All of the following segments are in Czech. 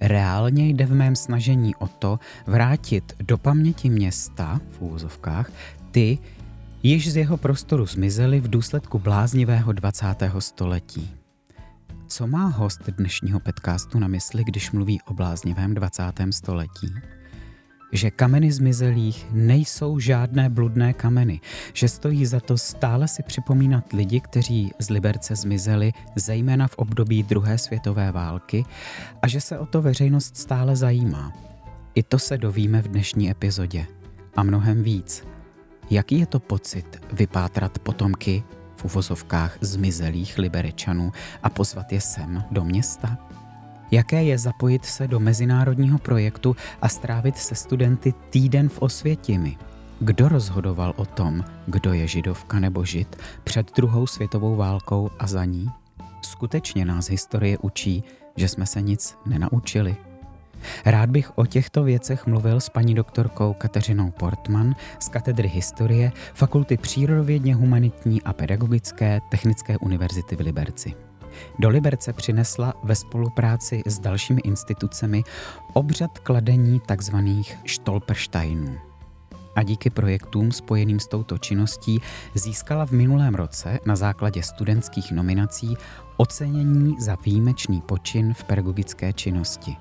Reálně jde v mém snažení o to vrátit do paměti města, v uvozovkách, ty, již z jeho prostoru zmizely v důsledku bláznivého 20. století. Co má host dnešního podcastu na mysli, když mluví o bláznivém 20. století? Že kameny zmizelých nejsou žádné bludné kameny, že stojí za to stále si připomínat lidi, kteří z Liberce zmizeli, zejména v období druhé světové války, a že se o to veřejnost stále zajímá. I to se dovíme v dnešní epizodě. A mnohem víc. Jaký je to pocit vypátrat potomky v uvozovkách zmizelých Liberečanů a pozvat je sem do města? Jaké je zapojit se do mezinárodního projektu a strávit se studenty týden v Osvětimi? Kdo rozhodoval o tom, kdo je židovka nebo žid před druhou světovou válkou a za ní? Skutečně nás historie učí, že jsme se nic nenaučili. Rád bych o těchto věcech mluvil s paní doktorkou Kateřinou Portmann z katedry historie Fakulty přírodovědně-humanitní a pedagogické Technické univerzity v Liberci. Do Liberce přinesla ve spolupráci s dalšími institucemi obřad kladení tzv. Stolpersteinů. A díky projektům spojeným s touto činností získala v minulém roce na základě studentských nominací ocenění za výjimečný počin v pedagogické činnosti.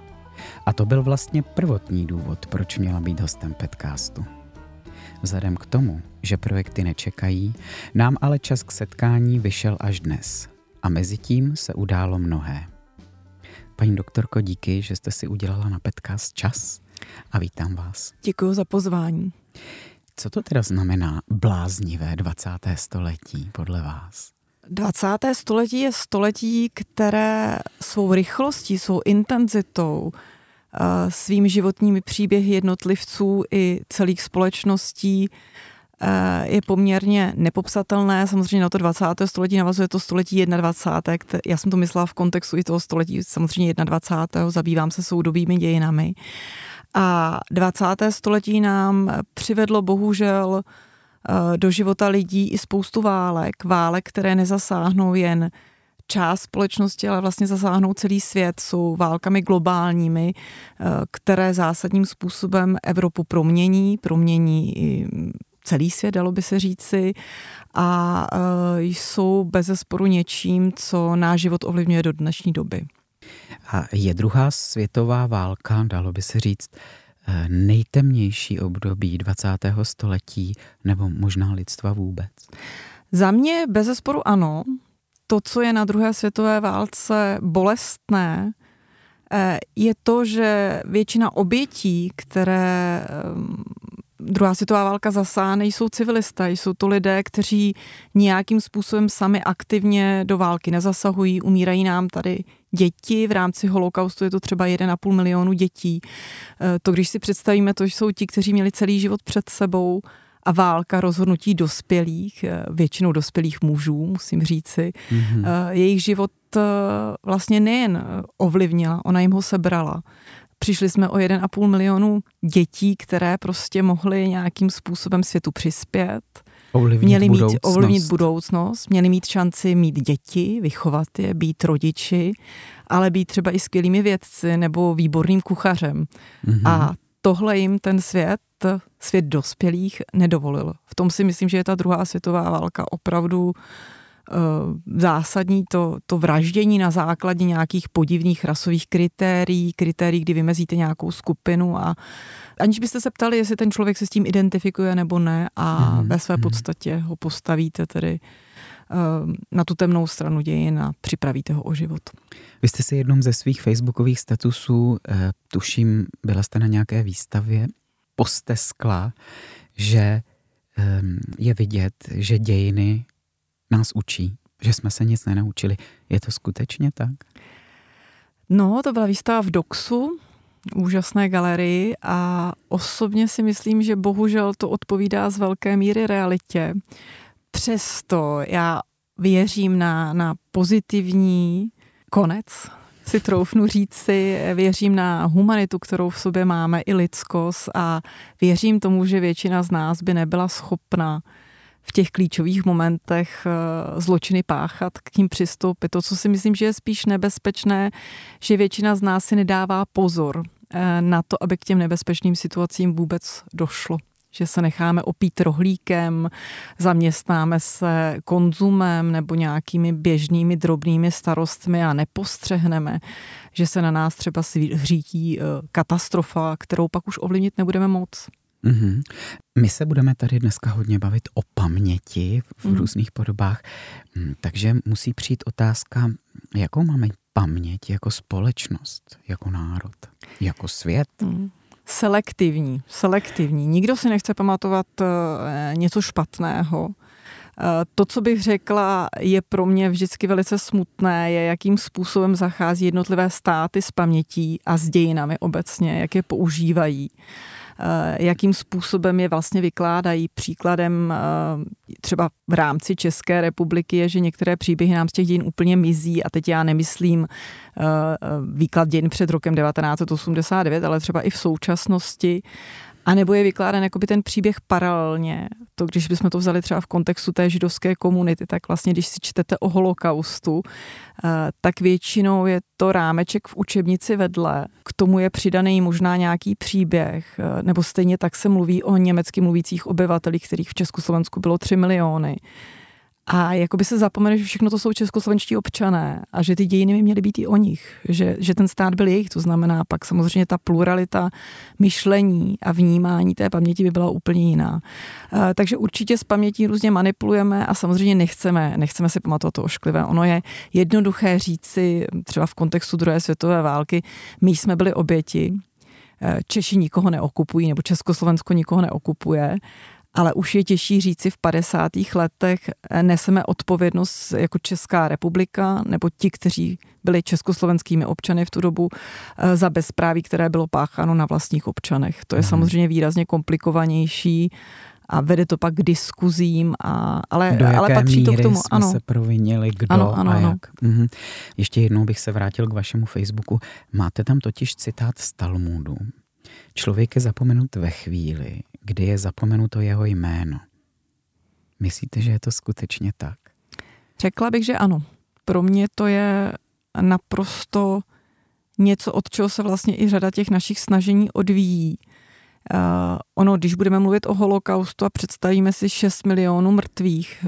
A to byl vlastně prvotní důvod, proč měla být hostem podcastu. Vzhledem k tomu, že projekty nečekají, nám ale čas k setkání vyšel až dnes. A mezi tím se událo mnohé. Paní doktorko, díky, že jste si udělala na podcast čas a vítám vás. Děkuji za pozvání. Co to teda znamená bláznivé 20. století podle vás? 20. století je století, které svou rychlostí, svou intenzitou, svými životními příběhy jednotlivců i celých společností je poměrně nepopsatelné. Samozřejmě na to 20. století navazuje to století 21. Já jsem to myslela v kontextu i toho století samozřejmě 21. Zabývám se soudobými dějinami. A 20. století nám přivedlo bohužel do života lidí i spoustu válek. Válek, které nezasáhnou jen část společnosti, ale vlastně zasáhnou celý svět. Jsou válkami globálními, které zásadním způsobem Evropu promění i celý svět, dalo by se říci, a jsou bezesporu něčím, co náš život ovlivňuje do dnešní doby. A je druhá světová válka, dalo by se říct, nejtemnější období 20. století nebo možná lidstva vůbec? Za mě bezesporu ano. To, co je na druhé světové válce bolestné, je to, že většina obětí, které druhá světová válka zasáhne, jsou civilisté, jsou to lidé, kteří nějakým způsobem sami aktivně do války nezasahují, umírají nám tady děti, v rámci holokaustu je to třeba 1,5 milionu dětí. To, když si představíme, to jsou ti, kteří měli celý život před sebou a válka rozhodnutí dospělých, většinou dospělých mužů, musím říci, jejich život vlastně nejen ovlivnila, ona jim ho sebrala. Přišli jsme o 1,5 milionu dětí, které prostě mohly nějakým způsobem světu přispět. Ovlivnit budoucnost, měli mít šanci mít děti, vychovat je, být rodiči, ale být třeba i skvělými vědci nebo výborným kuchařem. Mm-hmm. A tohle jim ten svět dospělých nedovolil. V tom si myslím, že je ta druhá světová válka opravdu zásadní, to vraždění na základě nějakých podivných rasových kritérií, kdy vymezíte nějakou skupinu a aniž byste se ptali, jestli ten člověk se s tím identifikuje nebo ne a ve své podstatě ho postavíte tedy na tu temnou stranu dějin a připravíte ho o život. Vy jste si jednou ze svých facebookových statusů, tuším, byla jste na nějaké výstavě, posteskla, že je vidět, že dějiny nás učí, že jsme se nic nenaučili. Je to skutečně tak? No, to byla výstava v Doxu, úžasné galerii, a osobně si myslím, že bohužel to odpovídá z velké míry realitě. Přesto já věřím na pozitivní konec, si troufnu říci, věřím na humanitu, kterou v sobě máme, i lidskost, a věřím tomu, že většina z nás by nebyla schopna v těch klíčových momentech zločiny páchat, k ním přistoupit. To, co si myslím, že je spíš nebezpečné, že většina z nás si nedává pozor na to, aby k těm nebezpečným situacím vůbec došlo. Že se necháme opít rohlíkem, zaměstnáme se konzumem nebo nějakými běžnými drobnými starostmi a nepostřehneme, že se na nás třeba svíří katastrofa, kterou pak už ovlivnit nebudeme moc. Mm-hmm. My se budeme tady dneska hodně bavit o paměti v různých podobách, takže musí přijít otázka, jakou máme paměť jako společnost, jako národ, jako svět. Selektivní. Nikdo si nechce pamatovat něco špatného. To, co bych řekla, je pro mě vždycky velice smutné, je, jakým způsobem zachází jednotlivé státy s pamětí a s dějinami obecně, jak je používají. Jakým způsobem je vlastně vykládají. Příkladem třeba v rámci České republiky je, že některé příběhy nám z těch dějin úplně mizí, a teď já nemyslím výklad dějin před rokem 1989, ale třeba i v současnosti. A nebo je vykláden jakoby ten příběh paralelně. To, když bychom to vzali třeba v kontextu té židovské komunity, tak vlastně, když si čtete o holokaustu, tak většinou je to rámeček v učebnici vedle. K tomu je přidaný možná nějaký příběh, nebo stejně tak se mluví o německy mluvících obyvatelích, kterých v Československu bylo 3 miliony. A jakoby se zapomene, že všechno to jsou českoslovenští občané a že ty dějiny by měly být i o nich, že ten stát byl jejich, to znamená pak samozřejmě ta pluralita myšlení a vnímání té paměti by byla úplně jiná. Takže určitě s pamětí různě manipulujeme a samozřejmě nechceme si pamatovat to ošklivé. Ono je jednoduché říci, třeba v kontextu druhé světové války, my jsme byli oběti, Češi nikoho neokupují nebo Československo nikoho neokupuje, ale už je těžší říci v 50. letech neseme odpovědnost jako Česká republika nebo ti, kteří byli československými občany v tu dobu, za bezpráví, které bylo pácháno na vlastních občanech. To je samozřejmě výrazně komplikovanější a vede to pak k diskuzím, ale patří to k tomu. Jsme se provinili, kdo a jak. Mhm. Ještě jednou bych se vrátil k vašemu Facebooku. Máte tam totiž citát z Talmudu. Člověk je zapomenut ve chvíli, kdy je zapomenuto jeho jméno. Myslíte, že je to skutečně tak? Řekla bych, že ano. Pro mě to je naprosto něco, od čeho se vlastně i řada těch našich snažení odvíjí. Ono, když budeme mluvit o holokaustu a představíme si 6 milionů mrtvých,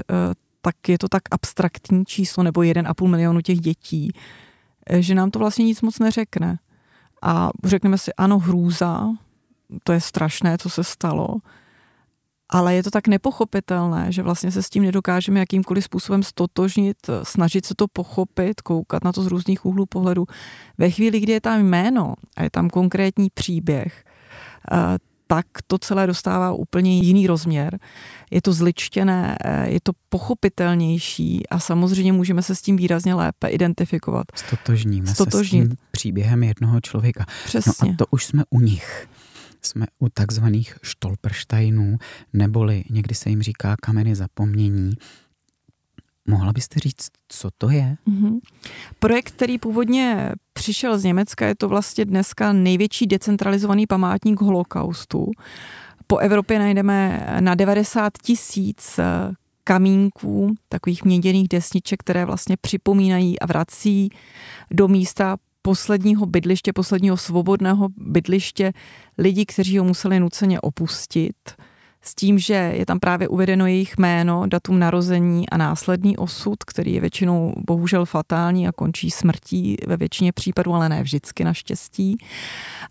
tak je to tak abstraktní číslo, nebo 1,5 milionu těch dětí, že nám to vlastně nic moc neřekne. A řekneme si, ano, hrůza, to je strašné, co se stalo, ale je to tak nepochopitelné, že vlastně se s tím nedokážeme jakýmkoliv způsobem stotožnit, snažit se to pochopit, koukat na to z různých úhlů pohledu. Ve chvíli, kdy je tam jméno a je tam konkrétní příběh, tak to celé dostává úplně jiný rozměr. Je to zličtěné, je to pochopitelnější a samozřejmě můžeme se s tím výrazně lépe identifikovat. Stotožníme se s tím příběhem jednoho člověka. Přesně. No a to už jsme u nich. Jsme u takzvaných Stolpersteinů, neboli někdy se jim říká kameny zapomnění. Mohla byste říct, co to je? Mm-hmm. Projekt, který původně přišel z Německa, je to vlastně dneska největší decentralizovaný památník holokaustu. Po Evropě najdeme na 90 000 kamínků, takových měděných desniček, které vlastně připomínají a vrací do místa posledního svobodného bydliště lidí, kteří ho museli nuceně opustit, s tím, že je tam právě uvedeno jejich jméno, datum narození a následný osud, který je většinou bohužel fatální a končí smrtí ve většině případů, ale ne vždycky naštěstí.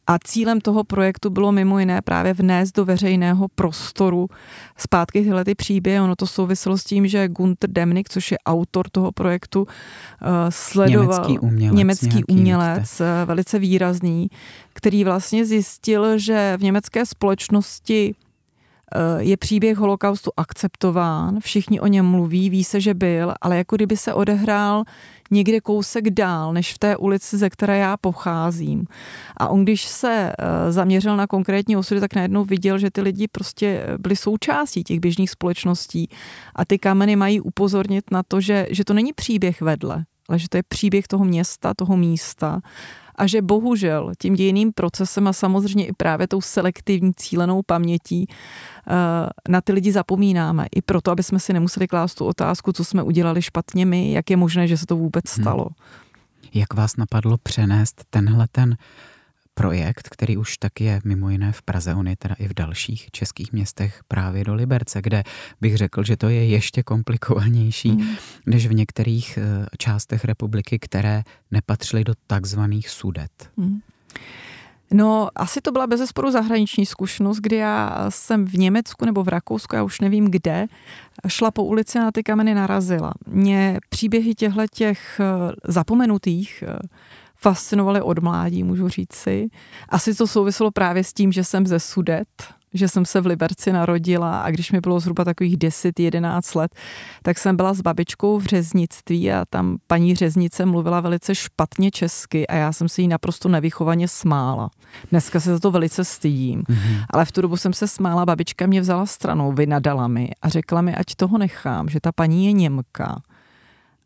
A cílem toho projektu bylo mimo jiné právě vnést do veřejného prostoru zpátky tyhle ty příběhy. Ono to souviselo s tím, že Gunter Demnig, což je autor toho projektu, sledoval německý umělec velice výrazný, který vlastně zjistil, že v německé společnosti je příběh holokaustu akceptován, všichni o něm mluví, ví se, že byl, ale jako kdyby se odehrál někde kousek dál, než v té ulici, ze které já pocházím. A on, když se zaměřil na konkrétní osudy, tak najednou viděl, že ty lidi prostě byli součástí těch běžných společností a ty kameny mají upozornit na to, že to není příběh vedle, ale že to je příběh toho města, toho místa. A že bohužel tím dějinným procesem a samozřejmě i právě tou selektivní cílenou pamětí na ty lidi zapomínáme. I proto, aby jsme si nemuseli klást tu otázku, co jsme udělali špatně my, jak je možné, že se to vůbec stalo. Jak vás napadlo přenést tenhle projekt, který už tak je mimo jiné v Praze, on je teda i v dalších českých městech právě do Liberce, kde bych řekl, že to je ještě komplikovanější než v některých částech republiky, které nepatřily do takzvaných Sudet. No, asi to byla bezesporu zahraniční zkušenost, kdy já jsem v Německu nebo v Rakousku, já už nevím kde, šla po ulici a na ty kameny narazila. Mě příběhy těch zapomenutých fascinovaly od mládí, můžu říct si. Asi to souviselo právě s tím, že jsem ze Sudet, že jsem se v Liberci narodila a když mi bylo zhruba takových 10-11 let, tak jsem byla s babičkou v řeznictví a tam paní řeznice mluvila velice špatně česky a já jsem se jí naprosto nevychovaně smála. Dneska se za to velice stydím, ale v tu dobu jsem se smála, babička mě vzala stranou, vynadala mi a řekla mi, ať toho nechám, že ta paní je Němka.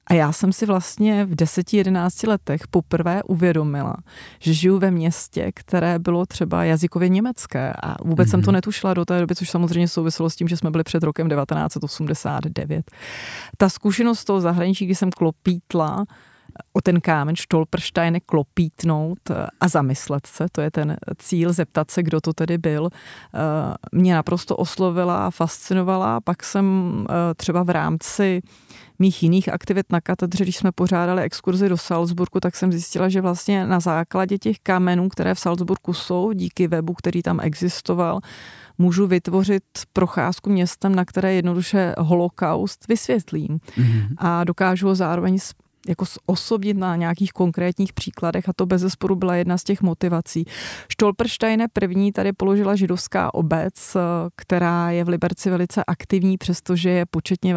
A já jsem si vlastně v 10-11 letech poprvé uvědomila, že žiju ve městě, které bylo třeba jazykově německé a vůbec jsem to netušila do té doby, což samozřejmě souviselo s tím, že jsme byli před rokem 1989. Ta zkušenost toho zahraničí, kdy jsem klopítla o ten kámen Stolpersteine, klopítnout a zamyslet se, to je ten cíl, zeptat se, kdo to tedy byl, mě naprosto oslovila a fascinovala. Pak jsem třeba v rámci mých jiných aktivit na katedře, když jsme pořádali exkurzi do Salzburgu, tak jsem zjistila, že vlastně na základě těch kamenů, které v Salzburgu jsou, díky webu, který tam existoval, můžu vytvořit procházku městem, na které jednoduše holokaust vysvětlím. A dokážu ho zároveň jako osobnit na nějakých konkrétních příkladech a to bezesporu byla jedna z těch motivací. Stolpersteine první tady položila židovská obec, která je v Liberci velice aktivní, přestože je početně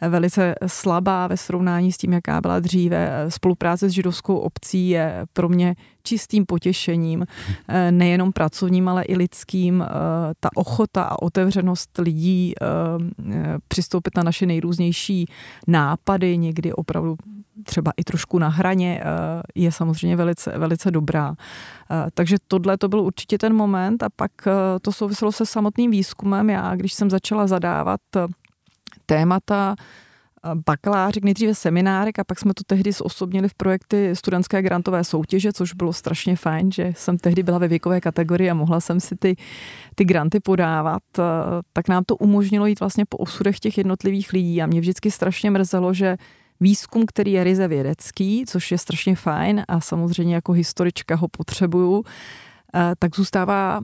velice slabá ve srovnání s tím, jaká byla dříve. Spolupráce s židovskou obcí je pro mě čistým potěšením, nejenom pracovním, ale i lidským. Ta ochota a otevřenost lidí přistoupit na naše nejrůznější nápady, někdy opravdu třeba i trošku na hraně, je samozřejmě velice, velice dobrá. Takže tohle to byl určitě ten moment a pak to souviselo se samotným výzkumem. Já, když jsem začala zadávat témata bakalářek, nejdříve seminárek a pak jsme to tehdy zosobnili v projekty studentské grantové soutěže, což bylo strašně fajn, že jsem tehdy byla ve věkové kategorii a mohla jsem si ty granty podávat, tak nám to umožnilo jít vlastně po osudech těch jednotlivých lidí a mě vždycky strašně mrzelo, že výzkum, který je ryze vědecký, což je strašně fajn a samozřejmě jako historička ho potřebuju, tak zůstává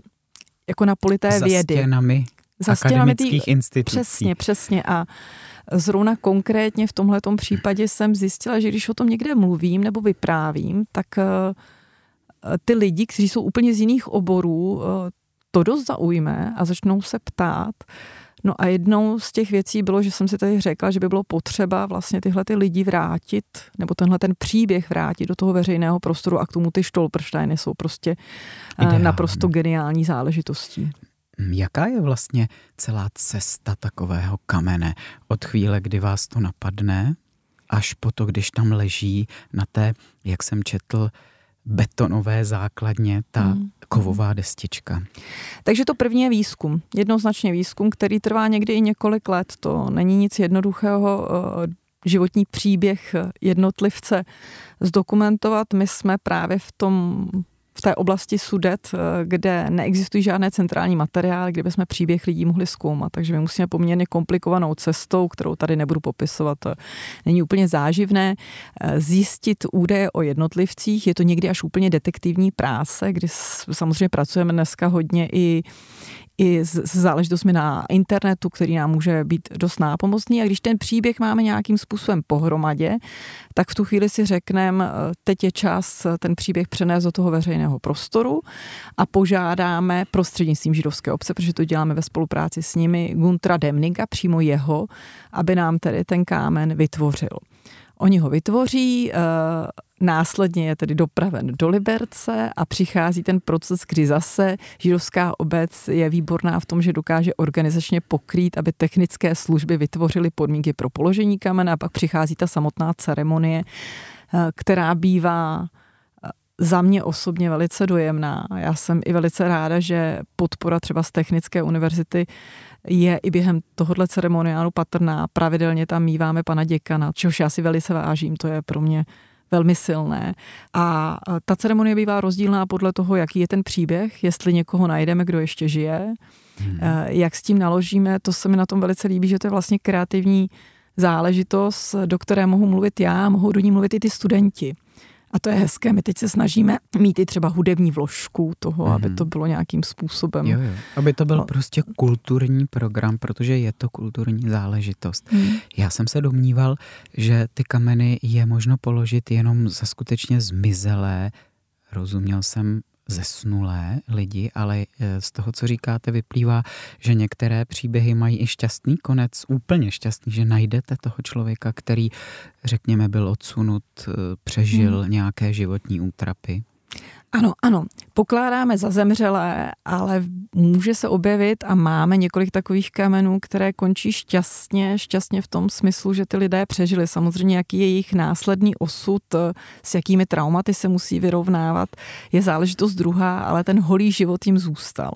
jako na polité vědy. Za stěnami akademických institucí. Přesně. A zrovna konkrétně v tomhletom případě jsem zjistila, že když o tom někde mluvím nebo vyprávím, tak ty lidi, kteří jsou úplně z jiných oborů, to dost zaujme a začnou se ptát. No a jednou z těch věcí bylo, že jsem si tady řekla, že by bylo potřeba vlastně tyhle ty lidi vrátit, nebo tenhle ten příběh vrátit do toho veřejného prostoru a k tomu ty Stolpersteine jsou prostě naprosto geniální záležitostí. Jaká je vlastně celá cesta takového kamene? Od chvíle, kdy vás to napadne, až po to, když tam leží na té, jak jsem četl, betonové základně, ta kovová destička. Takže to první je výzkum. Jednoznačně výzkum, který trvá někdy i několik let. To není nic jednoduchého, životní příběh jednotlivce zdokumentovat. My jsme právě v té oblasti Sudet, kde neexistují žádné centrální materiály, kde bychom příběh lidí mohli zkoumat. Takže my musíme poměrně komplikovanou cestou, kterou tady nebudu popisovat, není úplně záživné, zjistit údaje o jednotlivcích. Je to někdy až úplně detektivní práce, kdy samozřejmě pracujeme dneska hodně i s záležitostmi na internetu, který nám může být dost nápomocný. A když ten příběh máme nějakým způsobem pohromadě, tak v tu chvíli si řekneme, teď je čas ten příběh přenést do toho veřejného prostoru a požádáme prostřednictvím židovské obce, protože to děláme ve spolupráci s nimi, Guntera Demniga, přímo jeho, aby nám tedy ten kámen vytvořil. Oni ho vytvoří, následně je tedy dopraven do Liberce a přichází ten proces, kdy zase židovská obec je výborná v tom, že dokáže organizačně pokrýt, aby technické služby vytvořily podmínky pro položení kamene, a pak přichází ta samotná ceremonie, která bývá za mě osobně velice dojemná. Já jsem i velice ráda, že podpora třeba z Technické univerzity je i během tohohle ceremoniálu patrná. Pravidelně tam míváme pana děkana, čehož já si velice vážím, to je pro mě velmi silné. A ta ceremonie bývá rozdílná podle toho, jaký je ten příběh, jestli někoho najdeme, kdo ještě žije, jak s tím naložíme, to se mi na tom velice líbí, že to je vlastně kreativní záležitost, do které mohu mluvit já, mohou do ní mluvit i ty studenti. A to je hezké, my teď se snažíme mít i třeba hudební vložku toho, aby to bylo nějakým způsobem. Jo. Aby to byl prostě kulturní program, protože je to kulturní záležitost. Já jsem se domníval, že ty kameny je možno položit jenom za skutečně zmizelé, rozuměl jsem zesnulé lidi, ale z toho, co říkáte, vyplývá, že některé příběhy mají i šťastný konec, úplně šťastný, že najdete toho člověka, který, řekněme, byl odsunut, přežil nějaké životní útrapy. Ano, pokládáme za zemřelé, ale může se objevit a máme několik takových kamenů, které končí šťastně v tom smyslu, že ty lidé přežili. Samozřejmě, jaký je jejich následný osud, s jakými traumaty se musí vyrovnávat, je záležitost druhá, ale ten holý život jim zůstal.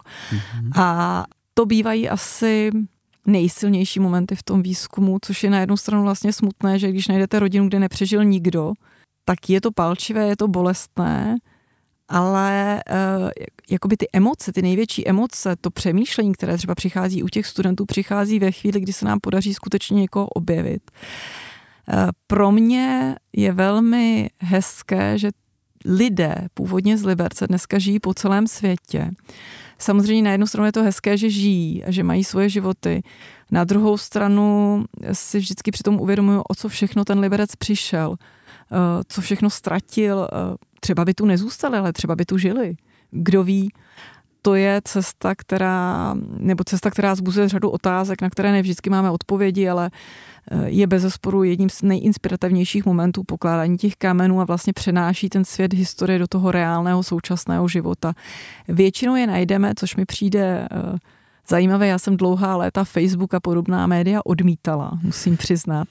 A to bývají asi nejsilnější momenty v tom výzkumu, což je na jednu stranu vlastně smutné, že když najdete rodinu, kde nepřežil nikdo, tak je to palčivé, je to bolestné, ale jakoby ty emoce, ty největší emoce, to přemýšlení, které třeba přichází u těch studentů, přichází ve chvíli, kdy se nám podaří skutečně někoho objevit. Pro mě je velmi hezké, že lidé původně z Liberce dneska žijí po celém světě. Samozřejmě na jednu stranu je to hezké, že žijí a že mají svoje životy. Na druhou stranu si vždycky přitom uvědomuju, o co všechno ten Liberec přišel, co všechno ztratil. Třeba by tu nezůstali, ale třeba by tu žili. Kdo ví, to je cesta, která vzbuzuje řadu otázek, na které nevždycky máme odpovědi, ale je bezesporu jedním z nejinspirativnějších momentů pokládání těch kamenů a vlastně přenáší ten svět historie do toho reálného současného života. Většinou je najdeme, což mi přijde zajímavé, já jsem dlouhá léta Facebook a podobná média odmítala, musím přiznat.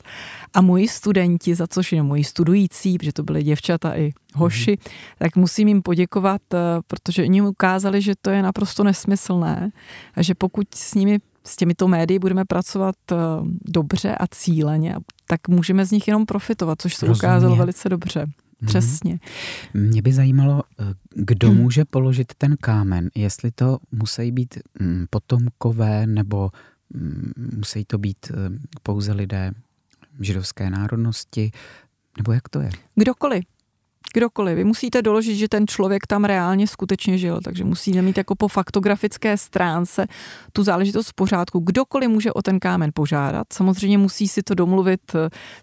A moji studenti, za což je moji studující, protože to byly děvčata i hoši, tak musím jim poděkovat, protože oni ukázali, že to je naprosto nesmyslné a že pokud s těmito médii budeme pracovat dobře a cíleně, tak můžeme z nich jenom profitovat, což se ukázalo velice dobře. Přesně. Mě by zajímalo, kdo může položit ten kámen, jestli to musí být potomkové, nebo musí to být pouze lidé židovské národnosti, nebo jak to je? Kdokoliv. Vy musíte doložit, že ten člověk tam reálně skutečně žil, takže musíte mít jako po faktografické stránce tu záležitost v pořádku. Kdokoliv může o ten kámen požádat. Samozřejmě musí si to domluvit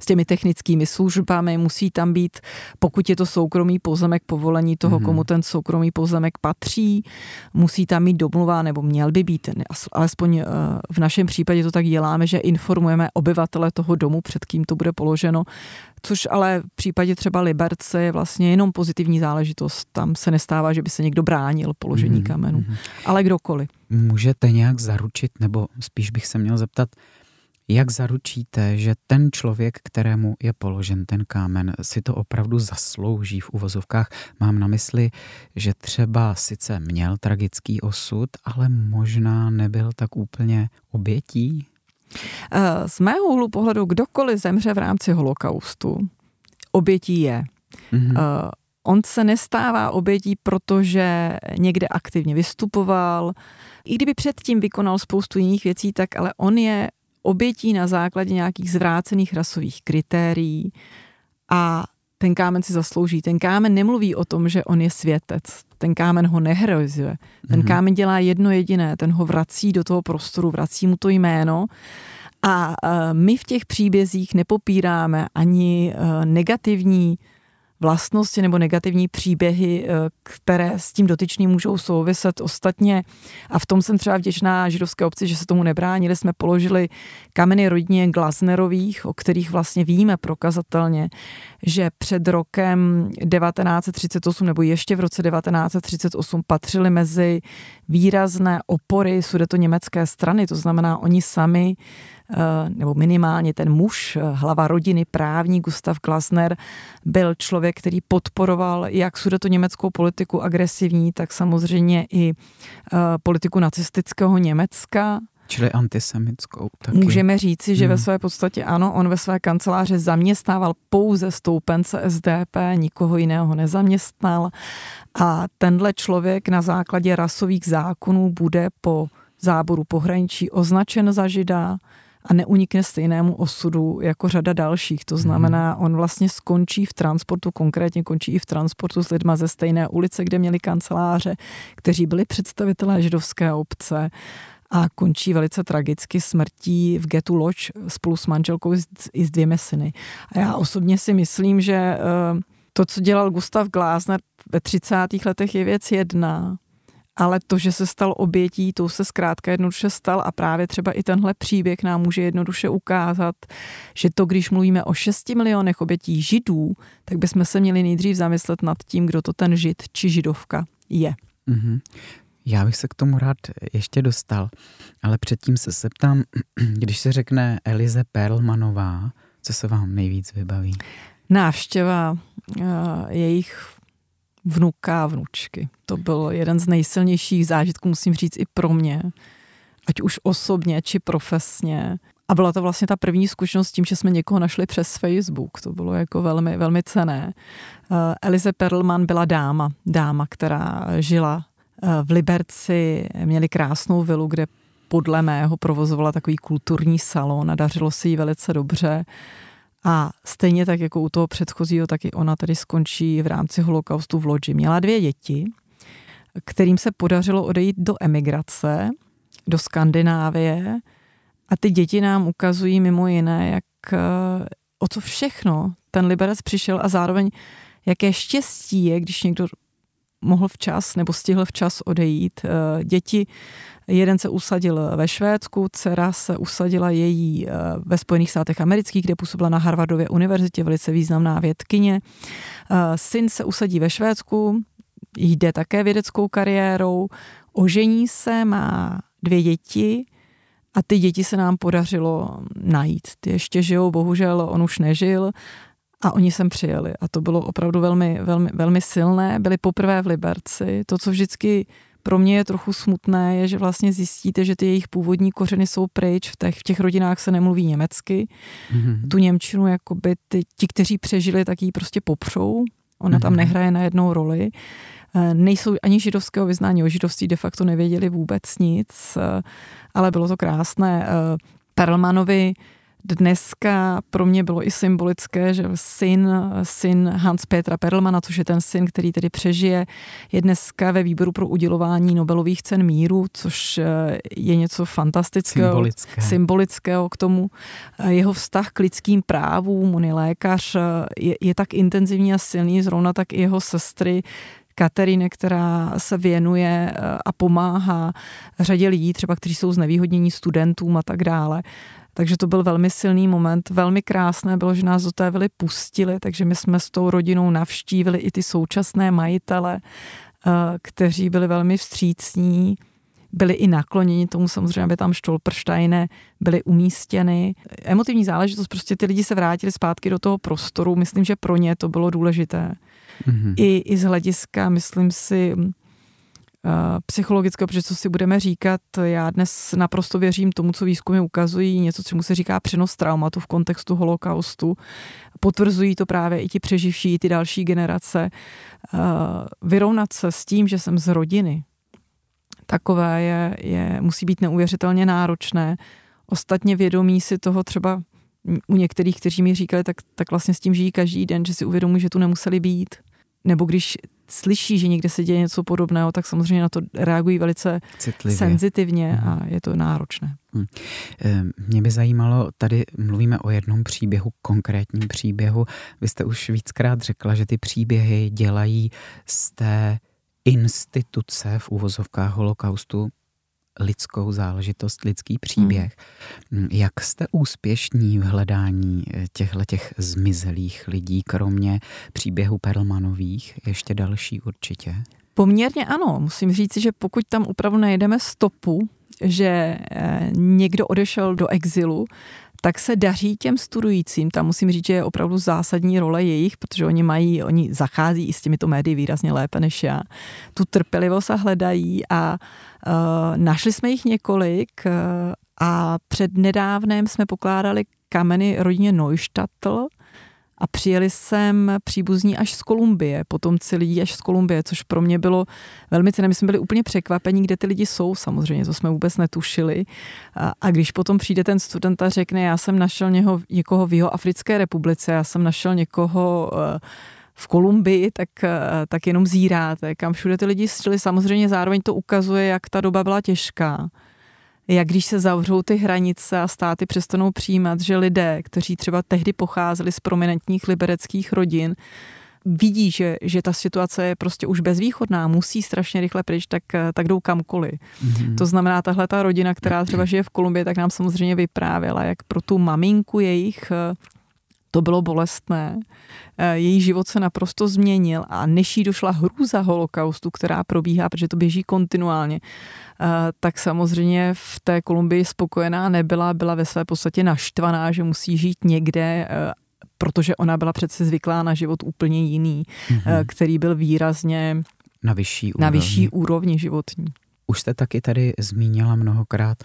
s těmi technickými službami, musí tam být, pokud je to soukromý pozemek, povolení toho, komu ten soukromý pozemek patří, musí tam mít domluva, nebo měl by být, alespoň v našem případě to tak děláme, že informujeme obyvatele toho domu, před kým to bude položeno, což ale v případě třeba Liberce je vlastně jenom pozitivní záležitost. Tam se nestává, že by se někdo bránil položení kamenů, ale kdokoliv. Můžete nějak zaručit, nebo spíš bych se měl zeptat, jak zaručíte, že ten člověk, kterému je položen ten kámen, si to opravdu zaslouží v uvozovkách? Mám na mysli, že třeba sice měl tragický osud, ale možná nebyl tak úplně obětí? Z mého úhlu pohledu kdokoliv zemře v rámci holokaustu, obětí je. On se nestává obětí, protože někde aktivně vystupoval. I kdyby předtím vykonal spoustu jiných věcí, tak ale on je obětí na základě nějakých zvrácených rasových kritérií a ten kámen si zaslouží. Ten kámen nemluví o tom, že on je světec. Ten kámen ho neheroizuje. Ten kámen dělá jedno jediné, ten ho vrací do toho prostoru, vrací mu to jméno. A my v těch příbězích nepopíráme ani negativní vlastnosti nebo negativní příběhy, které s tím dotyčným můžou souviset ostatně. A v tom jsem třeba vděčná židovské obci, že se tomu nebránili. Jsme položili kameny rodině Glaznerových, o kterých vlastně víme prokazatelně, že před rokem 1938 nebo ještě v roce 1938 patřili mezi výrazné opory sudetoněmecké strany, to znamená oni sami, nebo minimálně ten muž, hlava rodiny, právník Gustav Glasner, byl člověk, který podporoval jak sudetoněmeckou politiku agresivní, tak samozřejmě i politiku nacistického Německa. Čili antisemickou taky. Můžeme říci, že ve své podstatě ano, on ve své kanceláři zaměstnával pouze stoupence SDP, nikoho jiného nezaměstnal a tenhle člověk na základě rasových zákonů bude po záboru pohraničí označen za Žida a neunikne stejnému osudu jako řada dalších. To znamená, on vlastně skončí v transportu, konkrétně končí i v transportu s lidma ze stejné ulice, kde měli kanceláře, kteří byli představitelé židovské obce, a končí velice tragicky smrtí v getu Lodž spolu s manželkou i s dvěmi syny. A já osobně si myslím, že to, co dělal Gustav Glasner ve 30. letech, je věc jedna, ale to, že se stal obětí, tou se zkrátka jednoduše stal a právě třeba i tenhle příběh nám může jednoduše ukázat, že to, když mluvíme o 6 milionech obětí Židů, tak bychom se měli nejdřív zamyslet nad tím, kdo to ten Žid či Židovka je. Mm-hmm. Já bych se k tomu rád ještě dostal, ale předtím se zeptám, když se řekne Elize Perlmanová, co se vám nejvíc vybaví? Návštěva jejich vnuka a vnučky. To byl jeden z nejsilnějších zážitků, musím říct, i pro mě, ať už osobně, či profesně. A byla to vlastně ta první zkušenost s tím, že jsme někoho našli přes Facebook. To bylo jako velmi, velmi cenné. Elize Perlman byla dáma, která žila v Liberci, měli krásnou vilu, kde podle mého provozovala takový kulturní salon a dařilo se jí velice dobře. A stejně tak jako u toho předchozího, tak i ona tady skončí v rámci holokaustu v Lodži. Měla 2 děti, kterým se podařilo odejít do emigrace, do Skandinávie. A ty děti nám ukazují mimo jiné, jak o co všechno ten Liberec přišel a zároveň jaké štěstí je, když někdo mohl včas nebo stihl včas odejít. Děti, jeden se usadil ve Švédsku, dcera se usadila její ve Spojených státech amerických, kde působila na Harvardově univerzitě, velice významná vědkyně. Syn se usadí ve Švédsku, jde také vědeckou kariérou, ožení se, má 2 děti a ty děti se nám podařilo najít. Ty ještě žijou, bohužel on už nežil, a oni sem přijeli a to bylo opravdu velmi, velmi, velmi silné. Byli poprvé v Liberci. To, co vždycky pro mě je trochu smutné, je, že vlastně zjistíte, že ty jejich původní kořeny jsou pryč. V těch rodinách se nemluví německy. Mm-hmm. Tu němčinu, jakoby ti, kteří přežili, tak ji prostě popřou. Ona tam nehraje na jednou roli. Nejsou ani židovského vyznání. O židovství de facto nevěděli vůbec nic, ale bylo to krásné. Perlmanovi dneska pro mě bylo i symbolické, že syn Hans-Petra Perlmana, což je ten syn, který tedy přežije, je dneska ve výboru pro udělování Nobelových cen míru, což je něco fantastického, symbolického k tomu. Jeho vztah k lidským právům, on je lékař, je tak intenzivní a silný, zrovna tak i jeho sestry Kateřiny, která se věnuje a pomáhá řadě lidí, třeba kteří jsou znevýhodnění studentům a tak dále. Takže to byl velmi silný moment, velmi krásné bylo, že nás do té vily pustili, takže my jsme s tou rodinou navštívili i ty současné majitele, kteří byli velmi vstřícní, byli i nakloněni tomu samozřejmě, aby tam Stolpersteine byly umístěny. Emotivní záležitost, prostě ty lidi se vrátili zpátky do toho prostoru, myslím, že pro ně to bylo důležité. Mm-hmm. I z hlediska, myslím si, psychologického, protože co si budeme říkat, já dnes naprosto věřím tomu, co výzkumy ukazují, něco, čemu se říká přenos traumatu v kontextu holokaustu. Potvrzují to právě i ti přeživší, i ty další generace. Vyrovnat se s tím, že jsem z rodiny, takové musí být neuvěřitelně náročné. Ostatně vědomí si toho třeba u některých, kteří mi říkali, tak vlastně s tím žijí každý den, že si uvědomují, že tu nemuseli být. Nebo když slyší, že někde se děje něco podobného, tak samozřejmě na to reagují velice citlivě, senzitivně a je to náročné. Mě by zajímalo, tady mluvíme o jednom příběhu, konkrétním příběhu. Vy jste už víckrát řekla, že ty příběhy dělají z té instituce v uvozovkách holokaustu lidskou záležitost, lidský příběh. Jak jste úspěšní v hledání těch zmizelých lidí, kromě příběhů Perlmanových, ještě další určitě? Poměrně ano. Musím říct, že pokud tam opravdu najdeme stopu, že někdo odešel do exilu, tak se daří těm studujícím. Tam musím říct, že je opravdu zásadní role jejich, protože oni zachází i s těmito médii výrazně lépe než já. Tu trpělivost hledají a našli jsme jich několik a přednedávnem jsme pokládali kameny rodině Neuštatl a přijeli sem příbuzní až z Kolumbie, potomci lidí až z Kolumbie, což pro mě bylo velmi cenné. My jsme byli úplně překvapení, kde ty lidi jsou samozřejmě, to jsme vůbec netušili. A když potom přijde ten student a řekne, já jsem našel někoho v Jihoafrické republice, já jsem našel někoho v Kolumbii, tak jenom zíráte, kam všude ty lidi střeli. Samozřejmě zároveň to ukazuje, jak ta doba byla těžká. Jak když se zavřou ty hranice a státy přestanou přijímat, že lidé, kteří třeba tehdy pocházeli z prominentních libereckých rodin, vidí, že ta situace je prostě už bezvýchodná, musí strašně rychle pryč, tak jdou kamkoliv. Mm-hmm. To znamená, tahle ta rodina, která třeba žije v Kolumbii, tak nám samozřejmě vyprávěla, jak pro tu maminku jejich to bylo bolestné. Její život se naprosto změnil a než jí došla hrůza holokaustu, která probíhá, protože to běží kontinuálně, tak samozřejmě v té Kolumbii spokojená nebyla, byla ve své podstatě naštvaná, že musí žít někde, protože ona byla přece zvyklá na život úplně jiný, který byl výrazně na vyšší úrovni životní. Už jste taky tady zmínila mnohokrát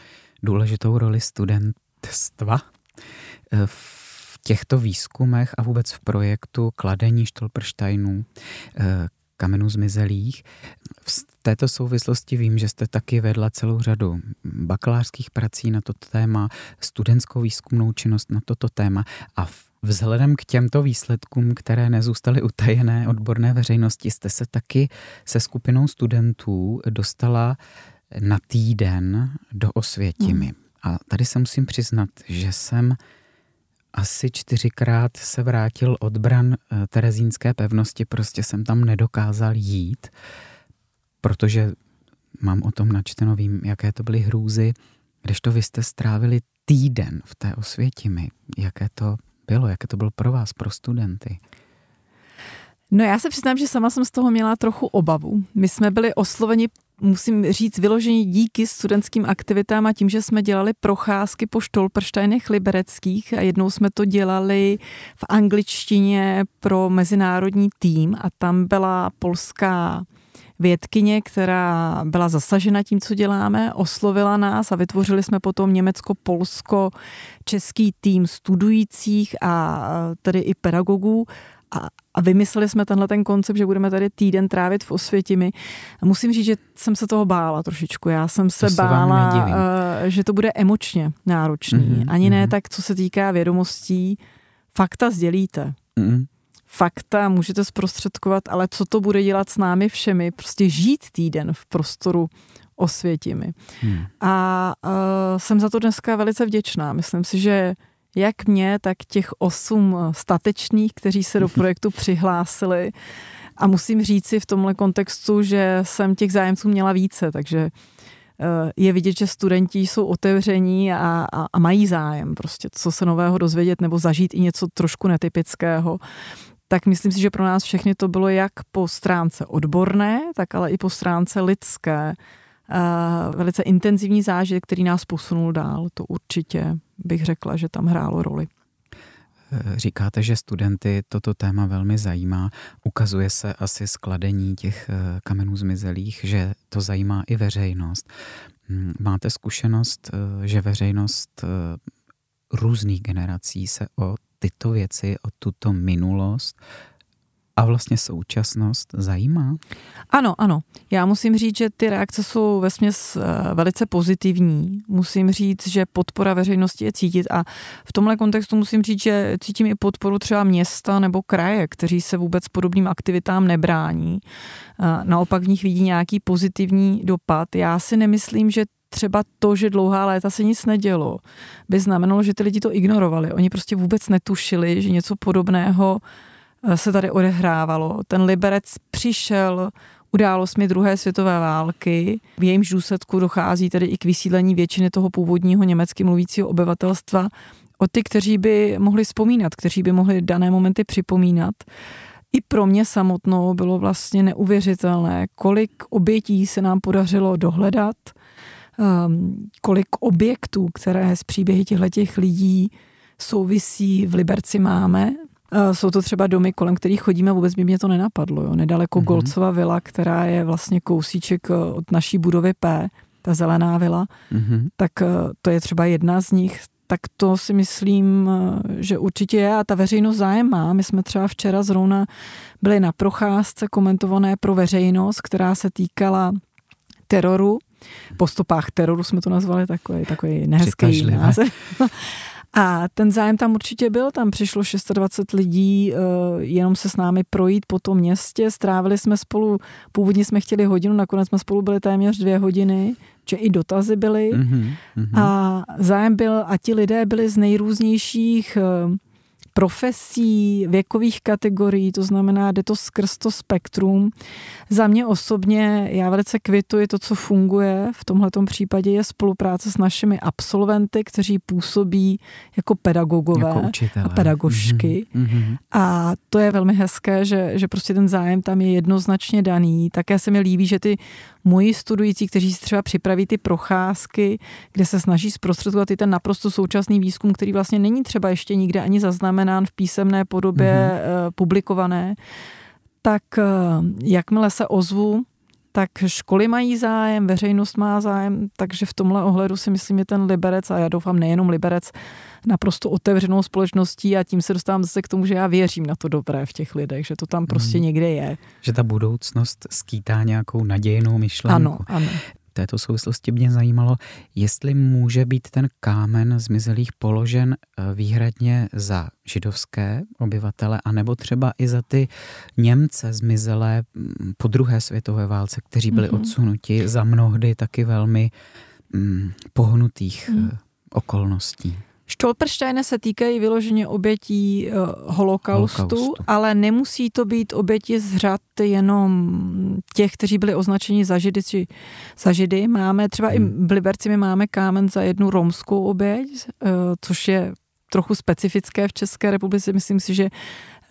důležitou roli studentstva v těchto výzkumech a vůbec v projektu kladení Stolpersteinů, kamenů zmizelých. V této souvislosti vím, že jste taky vedla celou řadu bakalářských prací na toto téma, studentskou výzkumnou činnost na toto téma a vzhledem k těmto výsledkům, které nezůstaly utajené odborné veřejnosti, jste se taky se skupinou studentů dostala na týden do Osvětimi. A tady se musím přiznat, že jsem asi 4krát se vrátil od bran Terezínské pevnosti, prostě jsem tam nedokázal jít, protože mám o tom načteno, vím, jaké to byly hrůzy, kdežto vy jste strávili týden v té Osvětimi. Jaké to bylo pro vás, pro studenty? No já se přiznám, že sama jsem z toho měla trochu obavu. My jsme byli osloveni, musím říct, vyložení díky studentským aktivitám a tím, že jsme dělali procházky po Stolpersteinech libereckých a jednou jsme to dělali v angličtině pro mezinárodní tým a tam byla polská vědkyně, která byla zasažena tím, co děláme, oslovila nás a vytvořili jsme potom německo-polsko-český tým studujících a tedy i pedagogů a vymysleli jsme tenhle ten koncept, že budeme tady týden trávit v Osvětimi. A musím říct, že jsem se toho bála trošičku. Já jsem se bála, že to bude emočně náročný. Ne tak, co se týká vědomostí. Fakta sdělíte. Fakta můžete zprostředkovat, ale co to bude dělat s námi všemi? Prostě žít týden v prostoru Osvětimi. A jsem za to dneska velice vděčná. Myslím si, že jak mě, tak těch 8 statečných, kteří se do projektu přihlásili. A musím říct si v tomhle kontextu, že jsem těch zájemců měla více, takže je vidět, že studenti jsou otevření a mají zájem prostě, co se nového dozvědět nebo zažít i něco trošku netypického. Tak myslím si, že pro nás všechny to bylo jak po stránce odborné, tak ale i po stránce lidské. Velice intenzivní zážitek, který nás posunul dál, to určitě bych řekla, že tam hrálo roli. Říkáte, že studenty toto téma velmi zajímá. Ukazuje se asi skladení těch kamenů zmizelých, že to zajímá i veřejnost. Máte zkušenost, že veřejnost různých generací se o tyto věci, o tuto minulost a vlastně současnost zajímá? Ano, ano. Já musím říct, že ty reakce jsou vesměs velice pozitivní. Musím říct, že podpora veřejnosti je cítit a v tomhle kontextu musím říct, že cítím i podporu třeba města nebo kraje, kteří se vůbec podobným aktivitám nebrání. Naopak v nich vidí nějaký pozitivní dopad. Já si nemyslím, že třeba to, že dlouhá léta se nic nedělo, by znamenalo, že ty lidi to ignorovali. Oni prostě vůbec netušili, že něco podobného se tady odehrávalo. Ten Liberec přišel událostmi druhé světové války. V jejímž důsledku dochází tedy i k vysídlení většiny toho původního německy mluvícího obyvatelstva o ty, kteří by mohli vzpomínat, kteří by mohli dané momenty připomínat. I pro mě samotnou bylo vlastně neuvěřitelné, kolik obětí se nám podařilo dohledat, kolik objektů, které z příběhy těchto lidí souvisí v Liberci máme. Jsou to třeba domy, kolem kterých chodíme, vůbec by mě to nenapadlo. Jo. Nedaleko Golcova vila, která je vlastně kousíček od naší budovy P, ta zelená vila, tak to je třeba jedna z nich. Tak to si myslím, že určitě je a ta veřejnost zájem má. My jsme třeba včera zrovna byli na procházce komentované pro veřejnost, která se týkala teroru. Po stopách teroru jsme to nazvali, takový nehezký název. A ten zájem tam určitě byl, tam přišlo 26 lidí, jenom se s námi projít po tom městě, strávili jsme spolu, původně jsme chtěli hodinu, nakonec jsme spolu byli téměř 2 hodiny, že i dotazy byly a zájem byl a ti lidé byli z nejrůznějších profesí, věkových kategorií, to znamená, jde to skrz to spektrum. Za mě osobně, já velice kvituji to, co funguje, v tomhletom případě je spolupráce s našimi absolventy, kteří působí jako pedagogové a pedagožky. A to je velmi hezké, že prostě ten zájem tam je jednoznačně daný. Také se mi líbí, že ty moji studující, kteří si třeba připraví ty procházky, kde se snaží zprostředkovat i ten naprosto současný výzkum, který vlastně není třeba ještě nikde ani zaznamenán v písemné podobě publikované, tak jakmile se ozvu, tak školy mají zájem, veřejnost má zájem, takže v tomhle ohledu si myslím, je ten Liberec, a já doufám nejenom Liberec, naprosto otevřenou společností a tím se dostávám zase k tomu, že já věřím na to dobré v těch lidech, že to tam prostě někde je. Že ta budoucnost skýtá nějakou nadějnou myšlenku. Ano, ano. V této souvislosti mě zajímalo, jestli může být ten kámen zmizelých položen výhradně za židovské obyvatele, anebo třeba i za ty Němce zmizelé po druhé světové válce, kteří byli odsunuti za mnohdy taky velmi pohnutých okolností. Stolpersteine se týkají vyloženě obětí holokaustu, ale nemusí to být oběti z řad jenom těch, kteří byli označeni za židy. Či za židy. Máme třeba i v Liberci my máme kámen za jednu romskou oběť, což je trochu specifické v České republice. Myslím si, že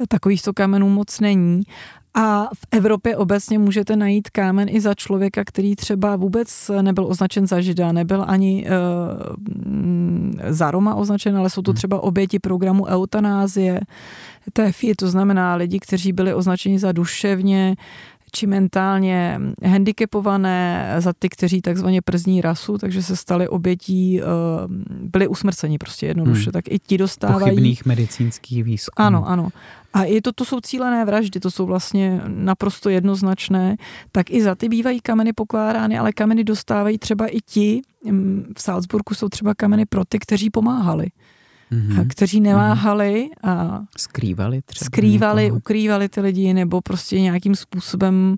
takovýchto kamenů moc není. A v Evropě obecně můžete najít kámen i za člověka, který třeba vůbec nebyl označen za žida, nebyl ani za Roma označen, ale jsou to třeba oběti programu eutanázie, TFI, to znamená lidi, kteří byli označeni za duševně či mentálně handicapované, za ty, kteří takzvaně przní rasu, takže se stali obětí, byli usmrceni prostě jednoduše, tak i ti dostávají pochybných medicínských výzkumů. Ano, ano. A i to jsou cílené vraždy, to jsou vlastně naprosto jednoznačné, tak i za ty bývají kameny pokládány, ale kameny dostávají třeba i ti, v Salzburgu jsou třeba kameny pro ty, kteří pomáhali. A kteří neváhali a skrývali, ukrývali ty lidi nebo prostě nějakým způsobem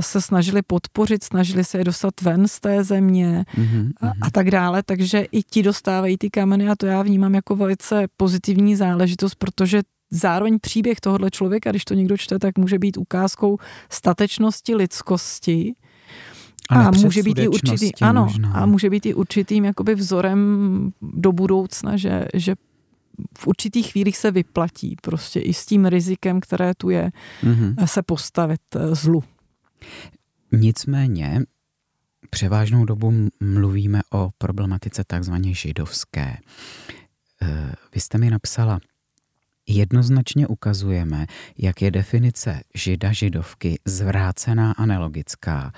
se snažili podpořit, snažili se je dostat ven z té země a tak dále, takže i ti dostávají ty kameny a to já vnímám jako velice pozitivní záležitost, protože zároveň příběh tohohle člověka, když to někdo čte, tak může být ukázkou statečnosti, lidskosti a může být i určitý, ano, možná. A může být i určitým jakoby vzorem do budoucna, že v určitých chvílích se vyplatí prostě i s tím rizikem, které tu je, se postavit zlu. Nicméně převážnou dobu mluvíme o problematice takzvaně židovské. Vy jste mi napsala, jednoznačně ukazujeme, jak je definice žida židovky zvrácená a nelogická.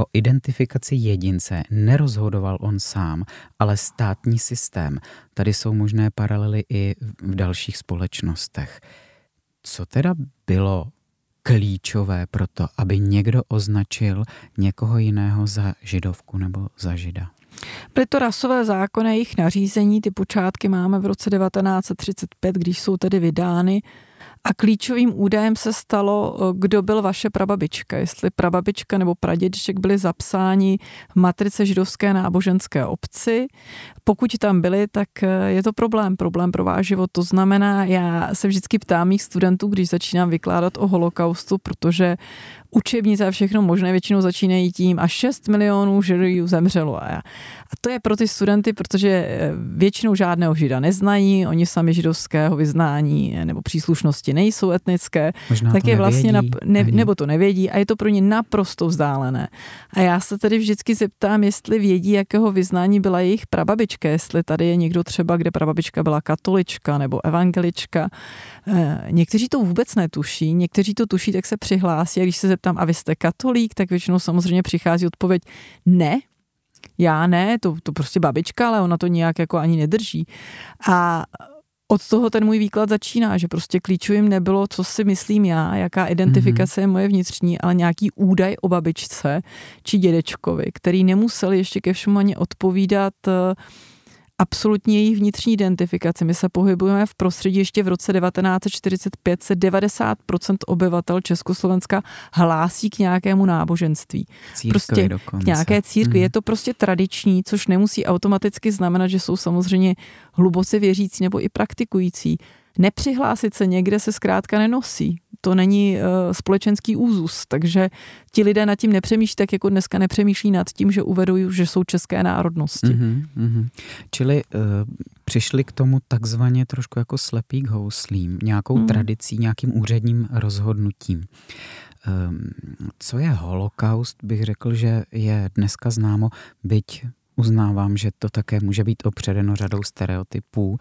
O identifikaci jedince nerozhodoval on sám, ale státní systém. Tady jsou možné paralely i v dalších společnostech. Co teda bylo klíčové pro to, aby někdo označil někoho jiného za židovku nebo za žida? Byly to rasové zákony, jejich nařízení, ty počátky máme v roce 1935, když jsou tedy vydány, a klíčovým údajem se stalo, kdo byl vaše prababička, jestli prababička nebo pradědeček byli zapsáni v matrice židovské náboženské obci. Pokud tam byli, tak je to problém pro váš život. To znamená, já se vždycky ptám mých studentů, když začínám vykládat o holokaustu, protože učebnice a všechno možné většinou začínají tím, a 6 milionů židů zemřelo. A to je pro ty studenty, protože většinou žádného žida neznají, oni sami židovského vyznání nebo příslušnosti nejsou etnické, možná tak je vlastně nebo to nevědí a je to pro ně naprosto vzdálené. A já se tedy vždycky zeptám, jestli vědí, jakého vyznání byla jejich prababička, jestli tady je někdo třeba, kde prababička byla katolička nebo evangelička. Někteří to vůbec netuší, někteří to tuší, tak se přihlásí, a když se zeptám, a vy jste katolík, tak většinou samozřejmě přichází odpověď ne. Já ne, to prostě babička, ale ona to nějak jako ani nedrží. A od toho ten můj výklad začíná, že prostě klíčovým nebylo, co si myslím já, jaká identifikace je moje vnitřní, ale nějaký údaj o babičce či dědečkovi, který nemusel ještě ke všemu ani odpovídat absolutně její vnitřní identifikace. My se pohybujeme v prostředí, ještě v roce 1945 se 90% obyvatel Československa hlásí k nějakému náboženství. Církvi prostě dokonce. K nějaké církvi. Je to prostě tradiční, což nemusí automaticky znamenat, že jsou samozřejmě hluboce věřící nebo i praktikující. Nepřihlásit se někde se zkrátka nenosí. To není společenský úzus, takže ti lidé nad tím nepřemýšlí, tak jako dneska nepřemýšlí nad tím, že uvedují, že jsou české národnosti. Čili přišli k tomu takzvaně trošku jako slepý k houslím, nějakou tradicí, nějakým úředním rozhodnutím. Co je holokaust, bych řekl, že je dneska známo, byť uznávám, že to také může být opředeno řadou stereotypů,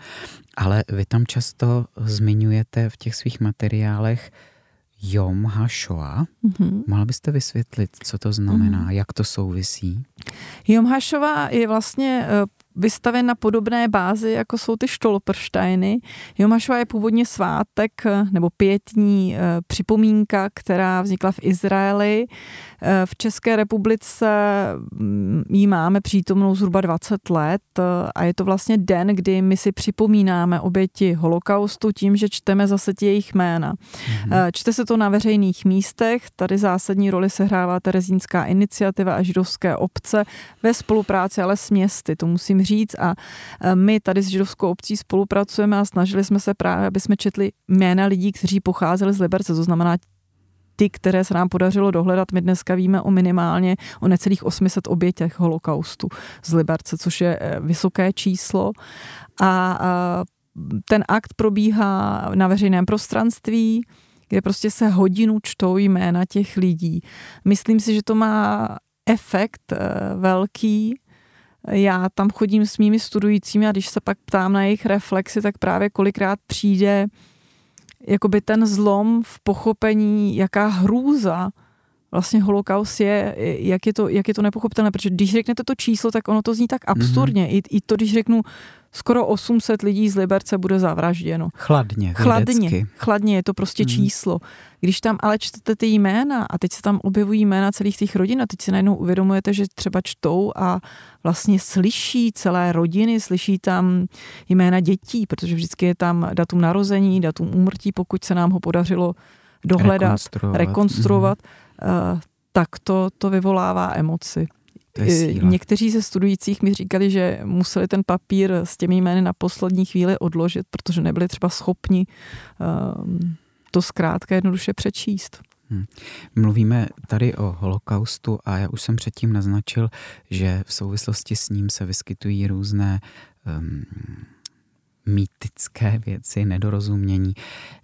ale vy tam často zmiňujete v těch svých materiálech Jom Hašova. Mohla byste vysvětlit, co to znamená, jak to souvisí? Jom Hašova je vlastně vystaven na podobné bázi, jako jsou ty Stolpersteiny. Jom Hašova je původně svátek nebo pětní připomínka, která vznikla v Izraeli. V České republice ji máme přítomnou zhruba 20 let a je to vlastně den, kdy my si připomínáme oběti holokaustu tím, že čteme zase jejich jména. Čte se to na veřejných místech, tady zásadní roli sehrává Terezínská iniciativa a židovské obce ve spolupráci ale s městy, to musím říct, a my tady s židovskou obcí spolupracujeme a snažili jsme se právě, aby jsme četli jména lidí, kteří pocházeli z Liberce, to znamená ty, které se nám podařilo dohledat. My dneska víme o minimálně o necelých 800 obětech holokaustu z Liberce, což je vysoké číslo. A ten akt probíhá na veřejném prostranství, kde prostě se hodinu čtou jména těch lidí. Myslím si, že to má efekt velký. Já tam chodím s mými studujícími a když se pak ptám na jejich reflexy, tak právě kolikrát přijde jakoby ten zlom v pochopení, jaká hrůza vlastně holokaust je, jak je to nepochopitelné, protože když řeknete to číslo, tak ono to zní tak absurdně. I to, když řeknu, skoro 800 lidí z Liberce bude zavražděno. Chladně, je to prostě číslo. Když tam ale čtete ty jména a teď se tam objevují jména celých těch rodin a teď si najednou uvědomujete, že třeba čtou a vlastně slyší celé rodiny, slyší tam jména dětí, protože vždycky je tam datum narození, datum úmrtí, pokud se nám ho podařilo dohledat, rekonstruovat, tak to vyvolává emoci. Někteří ze studujících mi říkali, že museli ten papír s těmi jmény na poslední chvíli odložit, protože nebyli třeba schopni to zkrátka jednoduše přečíst. Mluvíme tady o holokaustu a já už jsem předtím naznačil, že v souvislosti s ním se vyskytují různé mýtické věci, nedorozumění.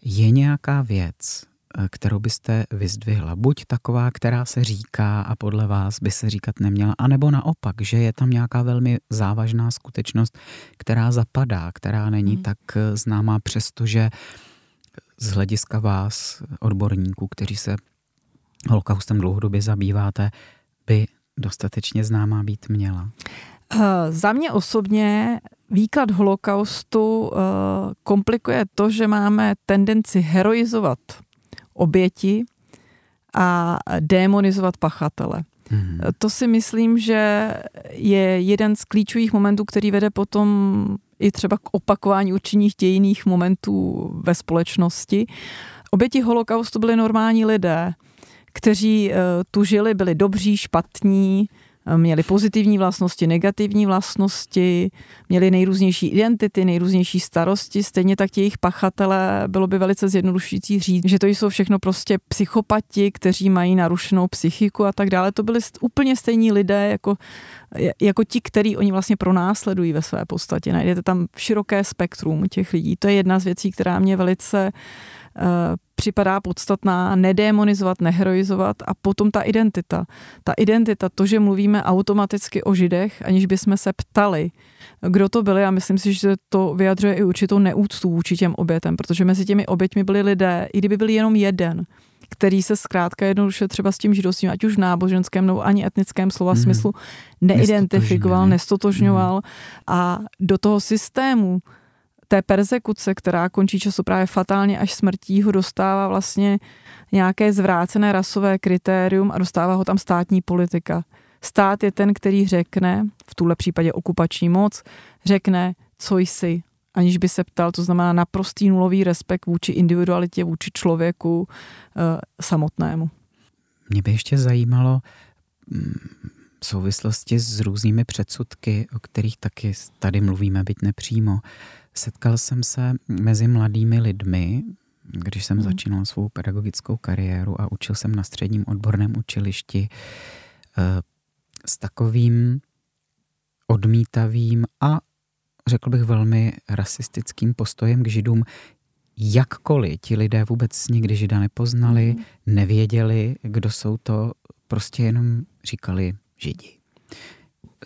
Je nějaká věc, kterou byste vyzdvihla? Buď taková, která se říká a podle vás by se říkat neměla, anebo naopak, že je tam nějaká velmi závažná skutečnost, která zapadá, která není tak známá, přestože z hlediska vás, odborníků, kteří se holokaustem dlouhodobě zabýváte, by dostatečně známá být měla. Za mě osobně výklad holokaustu komplikuje to, že máme tendenci heroizovat oběti a démonizovat pachatele. Hmm. To si myslím, že je jeden z klíčových momentů, který vede potom i třeba k opakování určitých dějinných momentů ve společnosti. Oběti holokaustu byli normální lidé, kteří tu žili, byli dobří, špatní, měli pozitivní vlastnosti, negativní vlastnosti, měli nejrůznější identity, nejrůznější starosti, stejně tak jejich pachatelé, bylo by velice zjednodušující říct, že to jsou všechno prostě psychopati, kteří mají narušenou psychiku a tak dále. To byli úplně stejní lidé jako ti, který oni vlastně pronásledují ve své podstatě. Najdete tam široké spektrum těch lidí. To je jedna z věcí, která mě velice připadá podstatná, nedémonizovat, neheroizovat a potom ta identita. Ta identita, to, že mluvíme automaticky o Židech, aniž bychom se ptali, kdo to byli, a myslím si, že to vyjadřuje i určitou neúctu vůči těm obětem, protože mezi těmi oběťmi byli lidé, i kdyby byl jenom jeden, který se zkrátka jednoduše třeba s tím židovstvím, ať už v náboženském nebo ani etnickém slova smyslu, neidentifikoval, nestotožňoval a do toho systému té persekuce, která končí časoprávě fatálně až smrtí, ho dostává vlastně nějaké zvrácené rasové kritérium a dostává ho tam státní politika. Stát je ten, který řekne, v tuhle případě okupační moc, řekne, co jsi, aniž by se ptal, to znamená naprostý nulový respekt vůči individualitě, vůči člověku samotnému. Mě by ještě zajímalo v souvislosti s různými předsudky, o kterých taky tady mluvíme, byť nepřímo. Setkal jsem se mezi mladými lidmi, když jsem začínal svou pedagogickou kariéru a učil jsem na středním odborném učilišti, s takovým odmítavým a řekl bych velmi rasistickým postojem k Židům. Jakkoliv ti lidé vůbec nikdy Žida nepoznali, nevěděli, kdo jsou to, prostě jenom říkali Židi.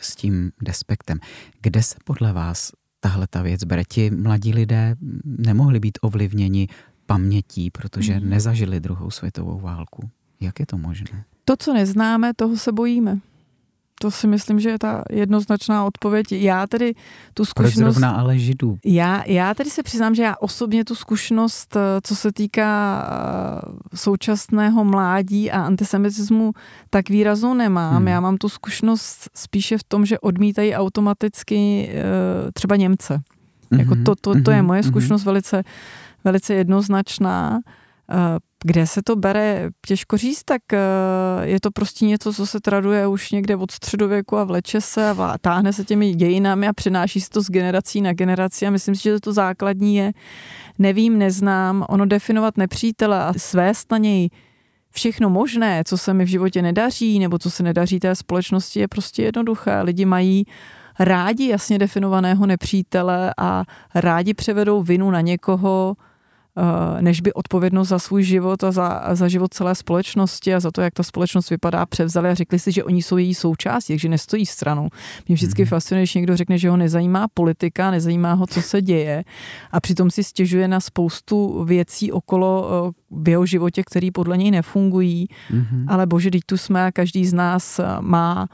S tím despektem. Kde se podle vás tahle ta věc bere? Ti mladí lidé nemohli být ovlivněni pamětí, protože nezažili druhou světovou válku. Jak je to možné? To, co neznáme, toho se bojíme. To si myslím, že je ta jednoznačná odpověď. Já tedy tu zkušenost... Proč zrovna ale Židů? Já tedy se přiznám, že já osobně tu zkušenost, co se týká současného mládí a antisemitismu, tak výraznou nemám. Já mám tu zkušenost spíše v tom, že odmítají automaticky třeba Němce. Jako to je moje zkušenost velice, velice jednoznačná. Kde se to bere, těžko říct, tak je to prostě něco, co se traduje už někde od středověku a vleče se a táhne se těmi dějinami a přenáší se to z generací na generaci a myslím si, že to základní je, nevím, neznám, ono definovat nepřítele a svést na něj všechno možné, co se mi v životě nedaří nebo co se nedaří té společnosti, je prostě jednoduché. Lidi mají rádi jasně definovaného nepřítele a rádi převedou vinu na někoho, než by odpovědnost za svůj život a za život celé společnosti a za to, jak ta společnost vypadá, převzali a řekli si, že oni jsou její součástí, takže nestojí stranou. Mě vždycky fascinuje, když někdo řekne, že ho nezajímá politika, nezajímá ho, co se děje a přitom si stěžuje na spoustu věcí okolo v jeho životě, které podle něj nefungují, ale bože, teď tu jsme a každý z nás má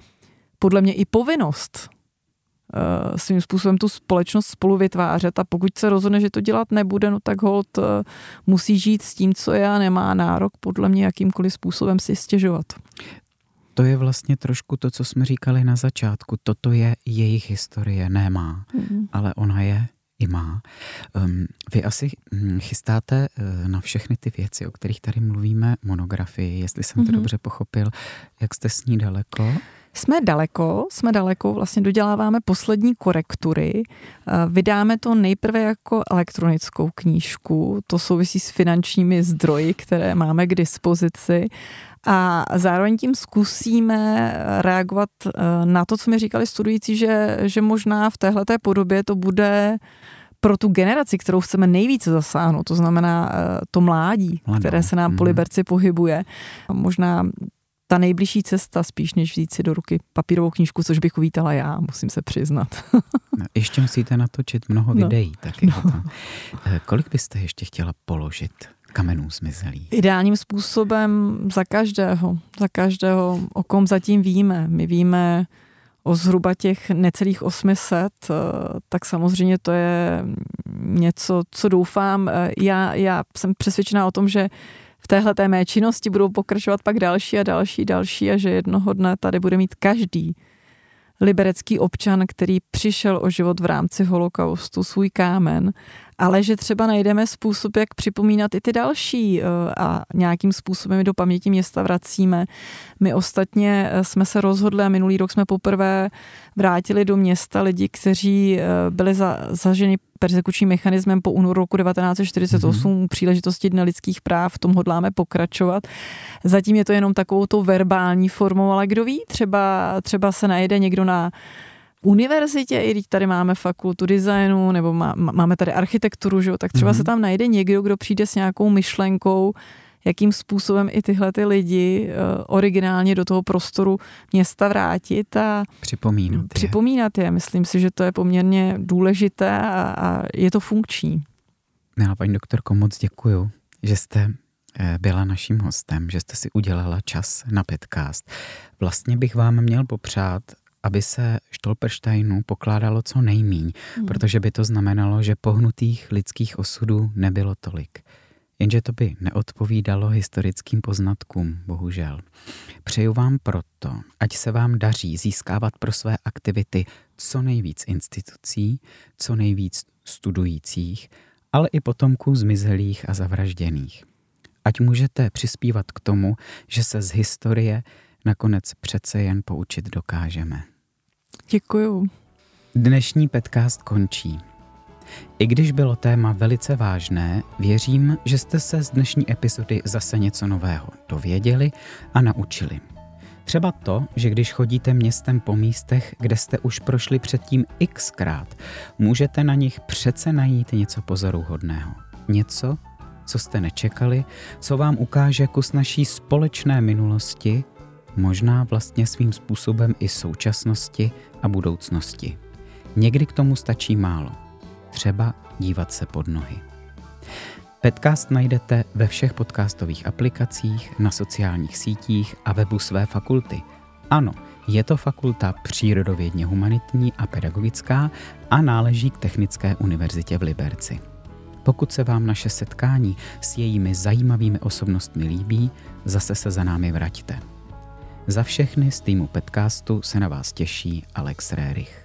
podle mě i povinnost svým způsobem tu společnost spolu vytvářet a pokud se rozhodne, že to dělat nebude, no tak holt musí žít s tím, co je a nemá nárok podle mě jakýmkoliv způsobem si stěžovat. To je vlastně trošku to, co jsme říkali na začátku. Toto je jejich historie, ne má, ale ona je i má. Vy asi chystáte na všechny ty věci, o kterých tady mluvíme, monografii, jestli jsem to dobře pochopil. Jak jste s ní daleko? Jsme daleko, vlastně doděláváme poslední korektury. Vydáme to nejprve jako elektronickou knížku, to souvisí s finančními zdroji, které máme k dispozici a zároveň tím zkusíme reagovat na to, co mi říkali studující, že možná v téhleté podobě to bude pro tu generaci, kterou chceme nejvíce zasáhnout, to znamená to mládí, které se nám po Liberci pohybuje. Možná ta nejbližší cesta, spíš než vzít si do ruky papírovou knížku, což bych uvítala já, musím se přiznat. No, ještě musíte natočit mnoho videí. Taky. No. Kolik byste ještě chtěla položit kamenů zmizelých? Ideálním způsobem za každého, o kom zatím víme. My víme o zhruba těch necelých 800, tak samozřejmě to je něco, co doufám. Já jsem přesvědčená o tom, že v téhleté mé činnosti budou pokračovat pak další a že jednoho dne tady bude mít každý liberecký občan, který přišel o život v rámci holokaustu, svůj kámen, ale že třeba najdeme způsob, jak připomínat i ty další a nějakým způsobem do paměti města vracíme. My ostatně jsme se rozhodli a minulý rok jsme poprvé vrátili do města lidi, kteří byli zaženi persekučním mechanismem po únoru roku 1948 u příležitosti Dne lidských práv, v tom hodláme pokračovat. Zatím je to jenom takovou tou verbální formou, ale kdo ví, třeba se najde někdo na univerzitě, i když tady máme fakultu designu, nebo máme tady architekturu, že? Tak třeba se tam najde někdo, kdo přijde s nějakou myšlenkou, jakým způsobem i tyhle ty lidi originálně do toho prostoru města vrátit a připomínat je. Myslím si, že to je poměrně důležité a je to funkční. Já paní doktorko, moc děkuju, že jste byla naším hostem, že jste si udělala čas na podcast. Vlastně bych vám měl popřát, aby se Stolpersteinu pokládalo co nejmíň, protože by to znamenalo, že pohnutých lidských osudů nebylo tolik. Jenže to by neodpovídalo historickým poznatkům, bohužel. Přeju vám proto, ať se vám daří získávat pro své aktivity co nejvíc institucí, co nejvíc studujících, ale i potomků zmizelých a zavražděných. Ať můžete přispívat k tomu, že se z historie nakonec přece jen poučit dokážeme. Děkuju. Dnešní podcast končí. I když bylo téma velice vážné, věřím, že jste se z dnešní epizody zase něco nového dověděli a naučili. Třeba to, že když chodíte městem po místech, kde jste už prošli předtím xkrát, můžete na nich přece najít něco pozoruhodného. Něco, co jste nečekali, co vám ukáže kus naší společné minulosti, možná vlastně svým způsobem i současnosti a budoucnosti. Někdy k tomu stačí málo. Třeba dívat se pod nohy. Podcast najdete ve všech podcastových aplikacích, na sociálních sítích a webu své fakulty. Ano, je to Fakulta přírodovědně-humanitní a pedagogická a náleží k Technické univerzitě v Liberci. Pokud se vám naše setkání s jejími zajímavými osobnostmi líbí, zase se za námi vraťte. Za všechny z týmu podcastu se na vás těší Alex Röhrich.